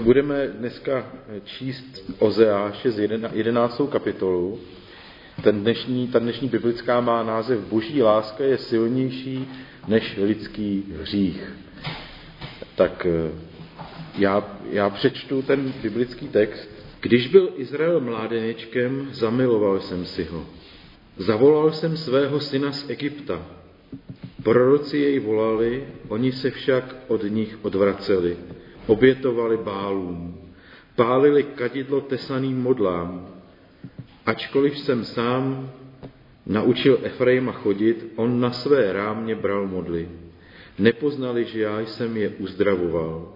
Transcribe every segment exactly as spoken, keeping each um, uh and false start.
Budeme dneska číst Ozeáše z jedenáctou kapitolu. Ten dnešní, ta dnešní biblická má název Boží láska je silnější než lidský hřích. Tak já, já přečtu ten biblický text. Když byl Izrael mládenečkem, zamiloval jsem si ho. Zavolal jsem svého syna z Egypta. Proroci jej volali, oni se však od nich odvraceli. Obětovali bálům, pálili kadidlo tesaným modlám. Ačkoliv jsem sám naučil Efraima chodit, on na své rámě bral modly. Nepoznali, že já jsem je uzdravoval.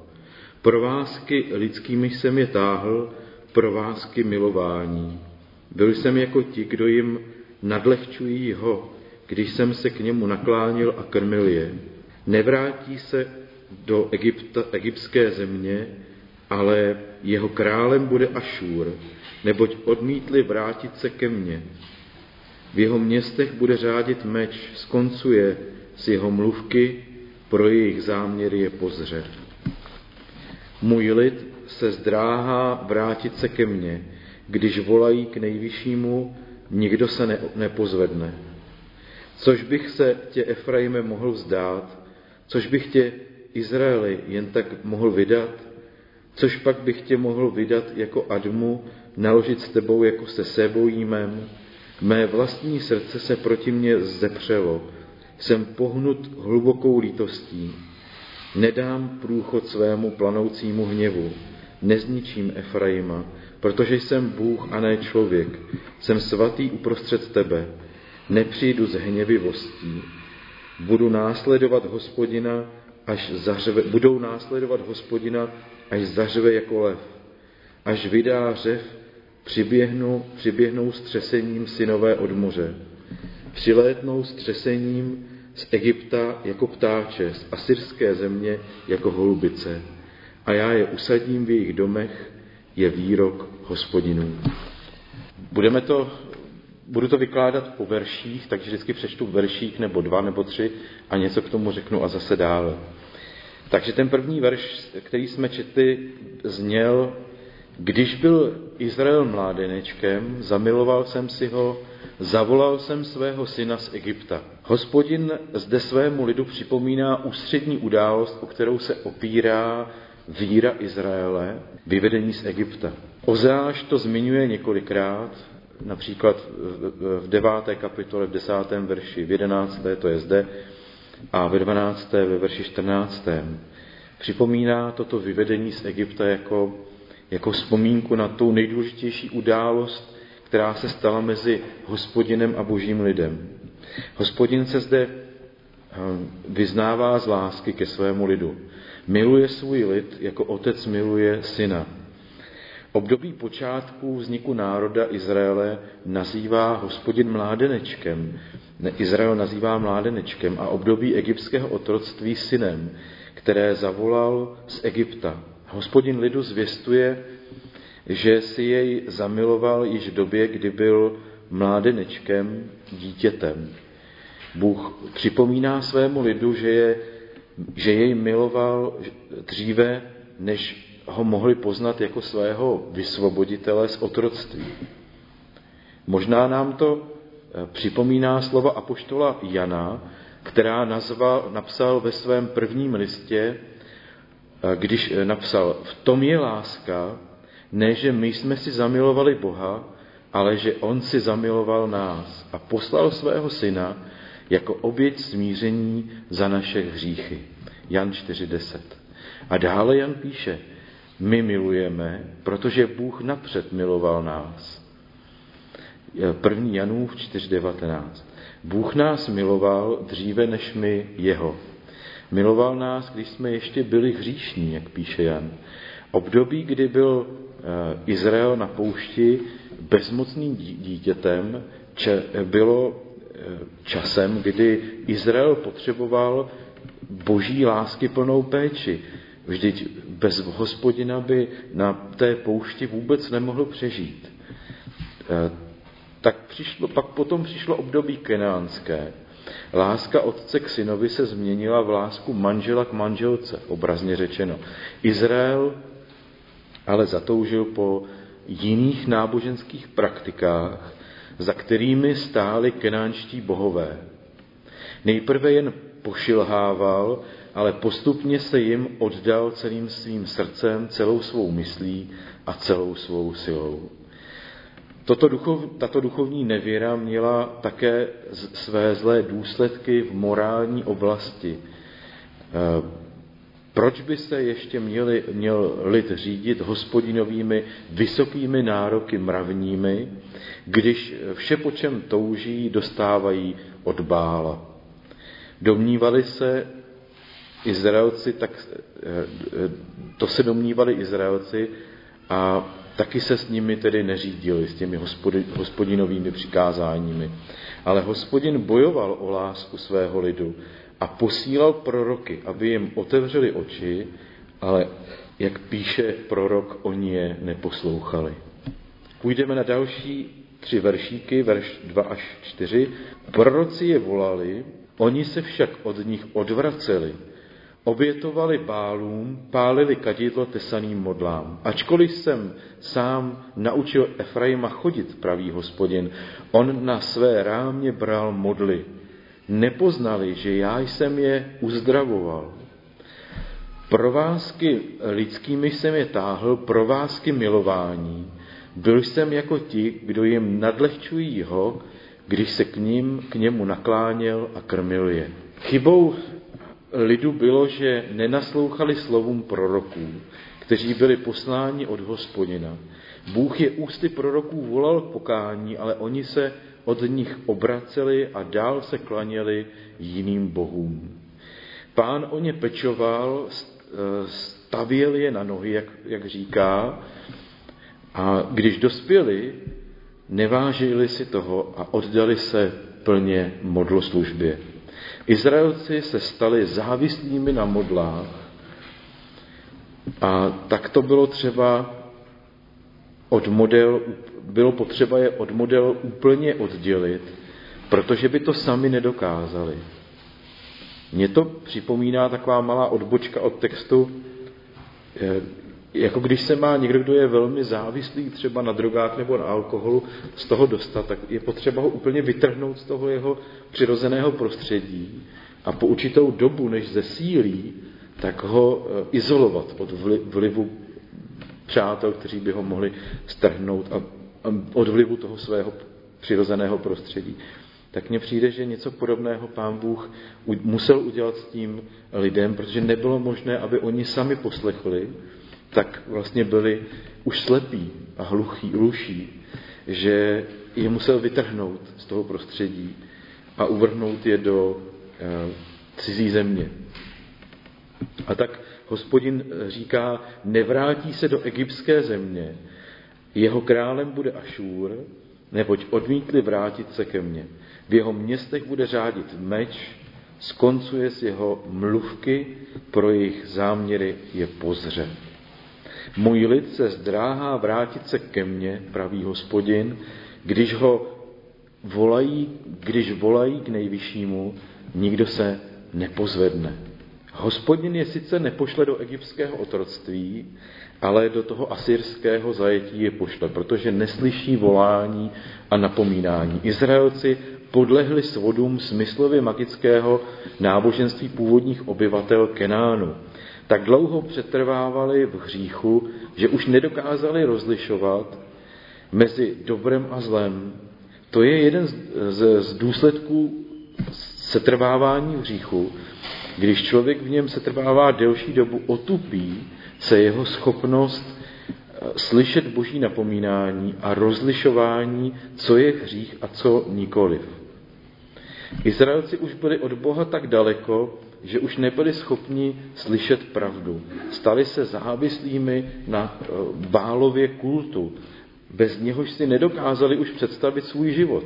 Provázky lidskými jsem je táhl, provázky milování. Byl jsem jako ti, kdo jim nadlehčují ho, když jsem se k němu naklánil a krmil je. Nevrátí se do Egypta, egyptské země, ale jeho králem bude Ašur, neboť odmítli vrátit se ke mně. V jeho městech bude řádit meč, skoncuje s jeho mluvky, pro jejich záměry je pozře. Můj lid se zdráhá vrátit se ke mně, když volají k nejvyššímu, nikdo se ne, nepozvedne. Což bych se tě, Efraime, mohl vzdát, což bych tě, Izraeli, jen tak mohl vydat, což pak bych tě mohl vydat jako Admu, naložit s tebou jako se Sebojmem. Mé vlastní srdce se proti mně zepřelo, jsem pohnut hlubokou lítostí. Nedám průchod svému planoucímu hněvu, nezničím Efraima, protože jsem Bůh a ne člověk, jsem svatý uprostřed tebe, nepřijdu z hněvivostí. Budu následovat Hospodina, až zařve, budou následovat Hospodina, až zařve jako lev. Až vydá řev, přiběhnou, přiběhnou střesením synové od moře. Přilétnou střesením z Egypta jako ptáče, z asyrské země jako holubice. A já je usadím v jejich domech, je výrok Hospodinů. Budeme to, budu to vykládat po verších, takže vždycky přečtu veršík nebo dva nebo tři a něco k tomu řeknu a zase dále. Takže ten první verš, který jsme četli, zněl: Když byl Izrael mládenečkem, zamiloval jsem si ho, zavolal jsem svého syna z Egypta. Hospodin zde svému lidu připomíná ústřední událost, o kterou se opírá víra Izraele, vyvedení z Egypta. Ozeáš to zmiňuje několikrát, například v deváté kapitole, v desátém verši, v jedenácté, to je zde, a ve dvanácté, ve verši čtrnáctém. Připomíná toto vyvedení z Egypta jako, jako vzpomínku na tu nejdůležitější událost, která se stala mezi Hospodinem a Božím lidem. Hospodin se zde vyznává z lásky ke svému lidu. Miluje svůj lid, jako otec miluje syna. Období počátku vzniku národa Izraele nazývá Hospodin mládenečkem. Ne, Izrael nazývá mládenečkem a období egyptského otroctví synem, které zavolal z Egypta. Hospodin lidu zvěstuje, že si jej zamiloval již v době, kdy byl mládenečkem, dítětem. Bůh připomíná svému lidu, že, je, že jej miloval dříve, než ho mohli poznat jako svého vysvoboditele z otroctví. Možná nám to připomíná slova apoštola Jana, která nazval, napsal ve svém prvním listě, když napsal: v tom je láska, ne že my jsme si zamilovali Boha, ale že on si zamiloval nás a poslal svého syna jako oběť smíření za naše hříchy. Jan čtyři deset. A dále Jan píše: my milujeme, protože Bůh napřed miloval nás. první Janův čtyři devatenáct. Bůh nás miloval dříve než my jeho. Miloval nás, když jsme ještě byli hříšní, jak píše Jan. Období, kdy byl Izrael na poušti bezmocným dítětem, bylo časem, kdy Izrael potřeboval boží lásky plnou péči. Vždyť bez Hospodina by na té poušti vůbec nemohl přežít. Tak přišlo, pak potom přišlo období kenánské. Láska otce k synovi se změnila v lásku manžela k manželce, obrazně řečeno. Izrael ale zatoužil po jiných náboženských praktikách, za kterými stáli kenánští bohové. Nejprve jen pošilhával, ale postupně se jim oddal celým svým srdcem, celou svou myslí a celou svou silou. Toto duchov, tato duchovní nevěra měla také své zlé důsledky v morální oblasti. Proč by se ještě měli, měl lid řídit hospodinovými vysokými nároky mravními, když vše, po čem touží, dostávají od Bála? Domnívali se Izraelci, tak, to se domnívali Izraelci a taky se s nimi tedy neřídili, s těmi hospody, hospodinovými přikázáními. Ale Hospodin bojoval o lásku svého lidu a posílal proroky, aby jim otevřeli oči, ale jak píše prorok, oni je neposlouchali. Půjdeme na další tři veršíky, verš dva až čtyři. Proroci je volali, oni se však od nich odvraceli. Obětovali Bálům, pálili kadidlo tesaným modlám. Ačkoliv jsem sám naučil Efraima chodit, pravý Hospodin, on na své rámě bral modly. Nepoznali, že já jsem je uzdravoval. Provázky lidskými jsem je táhl, provázky milování. Byl jsem jako ti, kdo jim nadlehčují ho, když se k ním, k němu nakláněl a krmil je. Chybou lidu bylo, že nenaslouchali slovům proroků, kteří byli posláni od Hospodina. Bůh je ústy proroků volal k pokání, ale oni se od nich obraceli a dál se klaněli jiným bohům. Pán o ně pečoval, stavěl je na nohy, jak, jak říká, a když dospěli, nevážili si toho a oddali se plně modloslužbě. Izraelci se stali závislými na modlách a tak to bylo třeba od model, bylo potřeba je od model úplně oddělit, protože by to sami nedokázali. Mně to připomíná taková malá odbočka od textu, jako když se má někdo, kdo je velmi závislý třeba na drogách nebo na alkoholu, z toho dostat, tak je potřeba ho úplně vytrhnout z toho jeho přirozeného prostředí a po určitou dobu, než zesílí, tak ho izolovat od vlivu přátel, kteří by ho mohli strhnout a od vlivu toho svého přirozeného prostředí. Tak mně přijde, že něco podobného Pán Bůh musel udělat s tím lidem, protože nebylo možné, aby oni sami poslechli, tak vlastně byli už slepí a hluchí, hluší, že je musel vytrhnout z toho prostředí a uvrhnout je do cizí země. A tak Hospodin říká, nevrátí se do egyptské země, jeho králem bude Ašur, neboť odmítli vrátit se ke mně. V jeho městech bude řádit meč, skoncuje s jeho mluvky, pro jejich záměry je pozře. Můj lid se zdráhá vrátit se ke mně, pravý Hospodin, když ho volají, když volají k nejvyššímu, nikdo se nepozvedne. Hospodin je sice nepošle do egyptského otroctví, ale do toho asyrského zajetí je pošle, protože neslyší volání a napomínání. Izraelci podlehli svodům smyslově magického náboženství původních obyvatel Kenánu. Tak dlouho přetrvávali v hříchu, že už nedokázali rozlišovat mezi dobrem a zlem. To je jeden z, z, z důsledků setrvávání v hříchu. Když člověk v něm setrvává delší dobu, otupí se jeho schopnost slyšet boží napomínání a rozlišování, co je hřích a co nikoliv. Izraelci už byli od Boha tak daleko, že už nebyli schopni slyšet pravdu. Stali se závislými na Bálově kultu. Bez něhož si nedokázali už představit svůj život.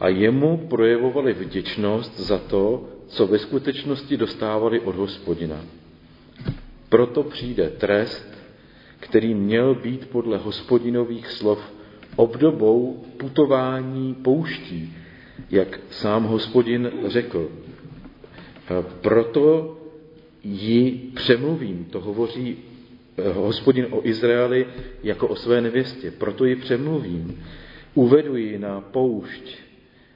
A jemu projevovali vděčnost za to, co ve skutečnosti dostávali od Hospodina. Proto přijde trest, který měl být podle Hospodinových slov obdobou putování pouští, jak sám Hospodin řekl. Proto ji přemluvím, to hovoří Hospodin o Izraeli jako o své nevěstě. Proto ji přemluvím. Uvedu ji na poušť.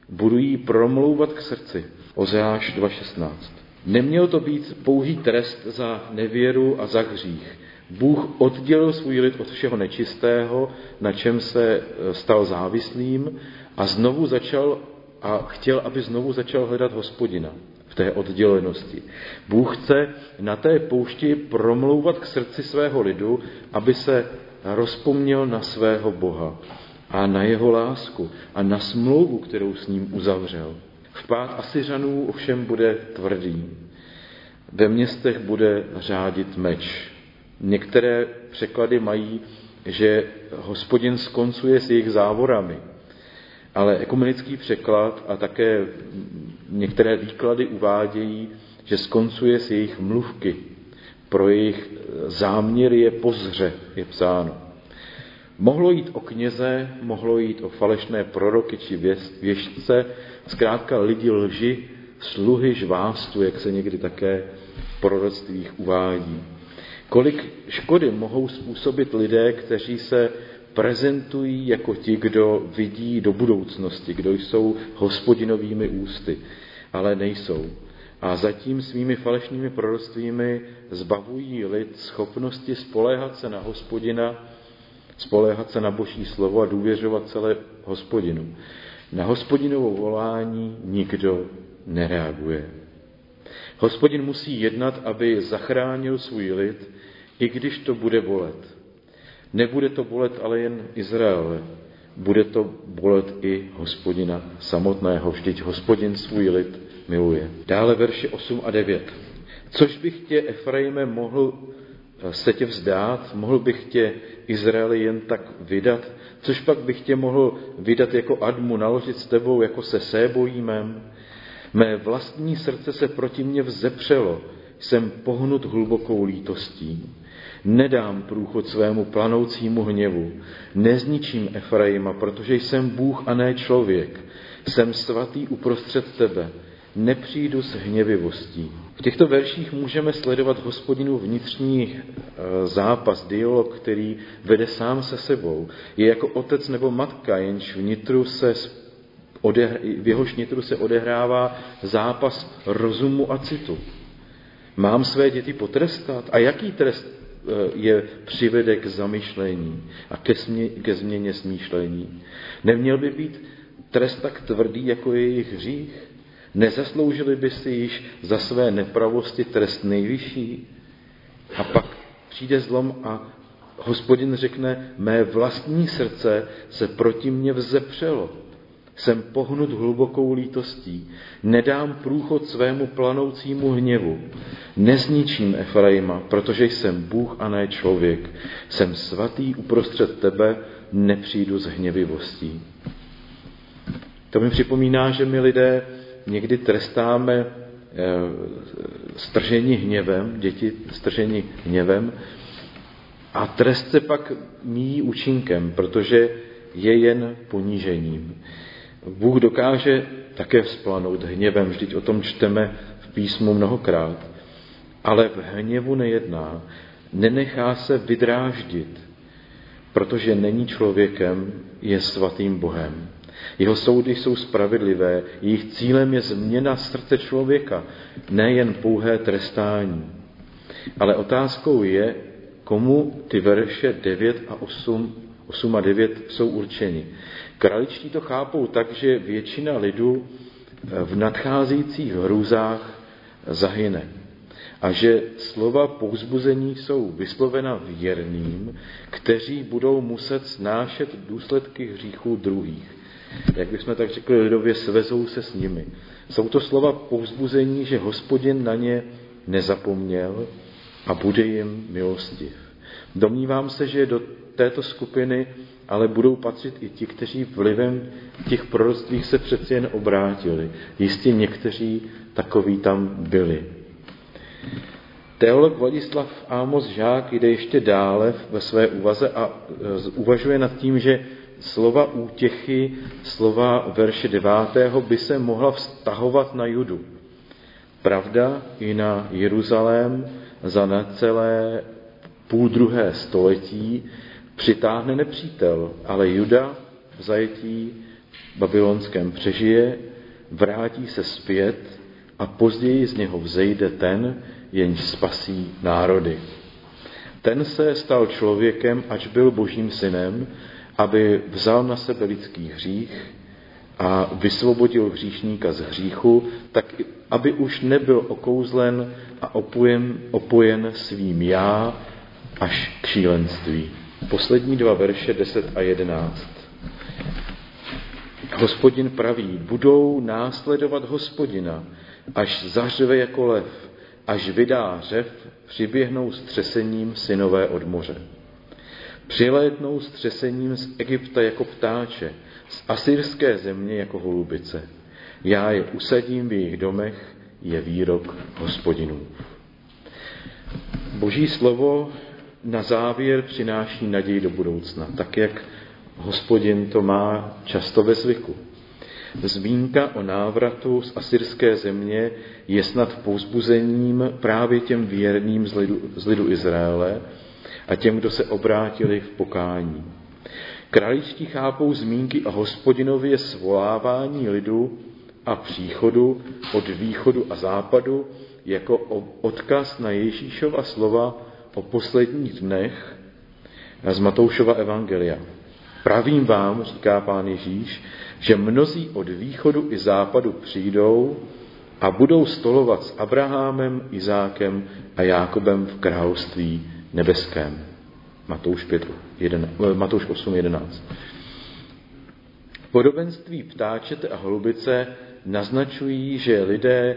Budu ji promlouvat k srdci. Ozeáš dva šestnáct. Neměl to být pouhý trest za nevěru a za hřích. Bůh oddělil svůj lid od všeho nečistého, na čem se stal závislým a znovu začal a chtěl, aby znovu začal hledat Hospodina v té oddělenosti. Bůh chce na té poušti promlouvat k srdci svého lidu, aby se rozpomněl na svého Boha a na jeho lásku a na smlouvu, kterou s ním uzavřel. Vpád Asiřanů ovšem bude tvrdý. Ve městech bude řádit meč. Některé překlady mají, že Hospodin skoncuje s jejich závorami. Ale ekumenický překlad a také některé výklady uvádějí, že skoncuje s jejich mluvky. Pro jejich záměr je pozře, je psáno. Mohlo jít o kněze, mohlo jít o falešné proroky či věštce, zkrátka lidi lži, sluhy žvástu, jak se někdy také v proroctvích uvádí. Kolik škody mohou způsobit lidé, kteří se prezentují jako ti, kdo vidí do budoucnosti, kdo jsou Hospodinovými ústy, ale nejsou. A zatím svými falešnými proroctvími zbavují lid schopnosti spoléhat se na Hospodina, spoléhat se na Boží slovo a důvěřovat celé Hospodinu. Na Hospodinovo volání nikdo nereaguje. Hospodin musí jednat, aby zachránil svůj lid, i když to bude bolet. Nebude to bolet ale jen Izraele, bude to bolet i Hospodina samotného, vždyť Hospodin svůj lid miluje. Dále verše osm a devět. Což bych tě, Efraime, mohl se tě vzdát, mohl bych tě, Izraeli, jen tak vydat, což pak bych tě mohl vydat jako Admu, naložit s tebou jako se Sébojímem. Mé vlastní srdce se proti mně vzepřelo, jsem pohnut hlubokou lítostí. Nedám průchod svému planoucímu hněvu, nezničím Efraima, protože jsem Bůh a ne člověk, jsem svatý uprostřed tebe, nepřijdu s hněvivostí. V těchto verších můžeme sledovat Hospodinu vnitřní zápas, dialog, který vede sám se sebou. Je jako otec nebo matka, jenž vnitru se odehr... v jehož vnitru se odehrává zápas rozumu a citu. Mám své děti potrestat? A jaký trest je přivede k zamyšlení a ke, smě, ke změně smýšlení? Neměl by být trest tak tvrdý, jako je jejich hřích? Nezasloužili by si již za své nepravosti trest nejvyšší? A pak přijde zlom a Hospodin řekne, mé vlastní srdce se proti mně vzepřelo. Jsem pohnut hlubokou lítostí, nedám průchod svému planoucímu hněvu, nezničím Efraima, protože jsem Bůh a ne člověk, jsem svatý uprostřed tebe, nepřijdu s hněvivostí. To mi připomíná, že my lidé někdy trestáme stržení hněvem, děti stržení hněvem, a trest se pak míjí účinkem, protože je jen ponížením. Bůh dokáže také vzplanout hněvem, vždyť o tom čteme v písmu mnohokrát, ale v hněvu nejedná, nenechá se vydráždit, protože není člověkem, je svatým Bohem. Jeho soudy jsou spravedlivé, jejich cílem je změna srdce člověka, nejen pouhé trestání. Ale otázkou je, komu ty verše devět a osm osm a devět jsou určeni. Kraličtí to chápou tak, že většina lidu v nadcházejících hrůzách zahyne. A že slova povzbuzení jsou vyslovena věrným, kteří budou muset snášet důsledky hříchů druhých. Jak bychom tak řekli lidově, svezou se s nimi. Jsou to slova povzbuzení, že Hospodin na ně nezapomněl a bude jim milostiv. Domnívám se, že do této skupiny ale budou patřit i ti, kteří vlivem těch proroctví se přeci jen obrátili. Jistě někteří takoví tam byli. Teolog Vladislav Ámos Žák jde ještě dále ve své úvaze a uvažuje nad tím, že slova útěchy, slova verše devátého by se mohla vztahovat na Judu. Pravda i na Jeruzalém, za necelé půl druhé století přitáhne nepřítel, ale Juda v zajetí babylonském přežije, vrátí se zpět a později z něho vzejde ten, jenž spasí národy. Ten se stal člověkem, ač byl božím synem, aby vzal na sebe lidský hřích a vysvobodil hříšníka z hříchu, tak aby už nebyl okouzlen a opojen, opojen svým já až k šílenství. Poslední dva verše deset a jedenáct. Hospodin praví, budou následovat Hospodina, až zařve jako lev, až vydá řev, přiběhnou s třesením synové od moře. Přilétnou s třesením z Egypta jako ptáče, z asyrské země jako holubice. Já je usadím v jejich domech, je výrok Hospodinův. Boží slovo na závěr přináší naději do budoucna, tak jak Hospodin to má často ve zvyku. Zmínka o návratu z asyrské země je snad povzbuzením právě těm věrným z lidu, z lidu Izraele a těm, kdo se obrátili v pokání. Králíčtí chápou zmínky o Hospodinově svolávání lidu a příchodu od východu a západu jako odkaz na Ježíšova slova o posledních dnech z Matoušova evangelia. Pravím vám, říká Pán Ježíš, že mnozí od východu i západu přijdou a budou stolovat s Abrahamem, Izákem a Jákobem v království nebeském. Matouš osm jedenáct. Podobenství ptáčete a holubice naznačují, že lidé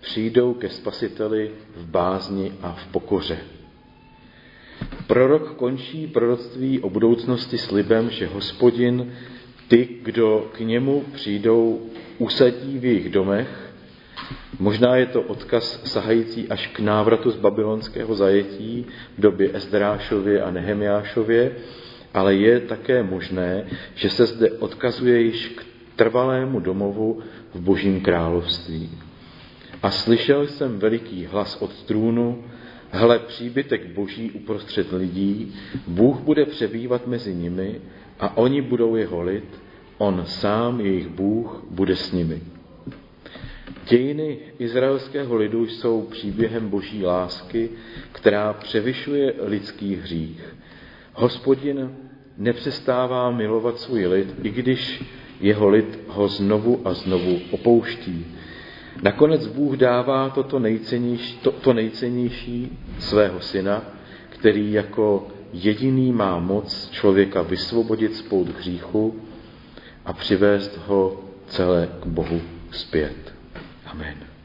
přijdou ke Spasiteli v bázni a v pokoře. Prorok končí proroctví o budoucnosti slibem, že Hospodin ty, kdo k němu přijdou, usadí v jejich domech. Možná je to odkaz sahající až k návratu z babylonského zajetí v době Ezdrášově a Nehemiášově, ale je také možné, že se zde odkazuje již k trvalému domovu v Božím království. A slyšel jsem veliký hlas od trůnu, hle, příbytek Boží uprostřed lidí, Bůh bude přebývat mezi nimi a oni budou jeho lid, on sám, jejich Bůh, bude s nimi. Dějiny izraelského lidu jsou příběhem Boží lásky, která převyšuje lidský hřích. Hospodin nepřestává milovat svůj lid, i když jeho lid ho znovu a znovu opouští. Nakonec Bůh dává toto nejcennější, to, to nejcennější svého syna, který jako jediný má moc člověka vysvobodit spout hříchu a přivést ho celé k Bohu zpět. Amen.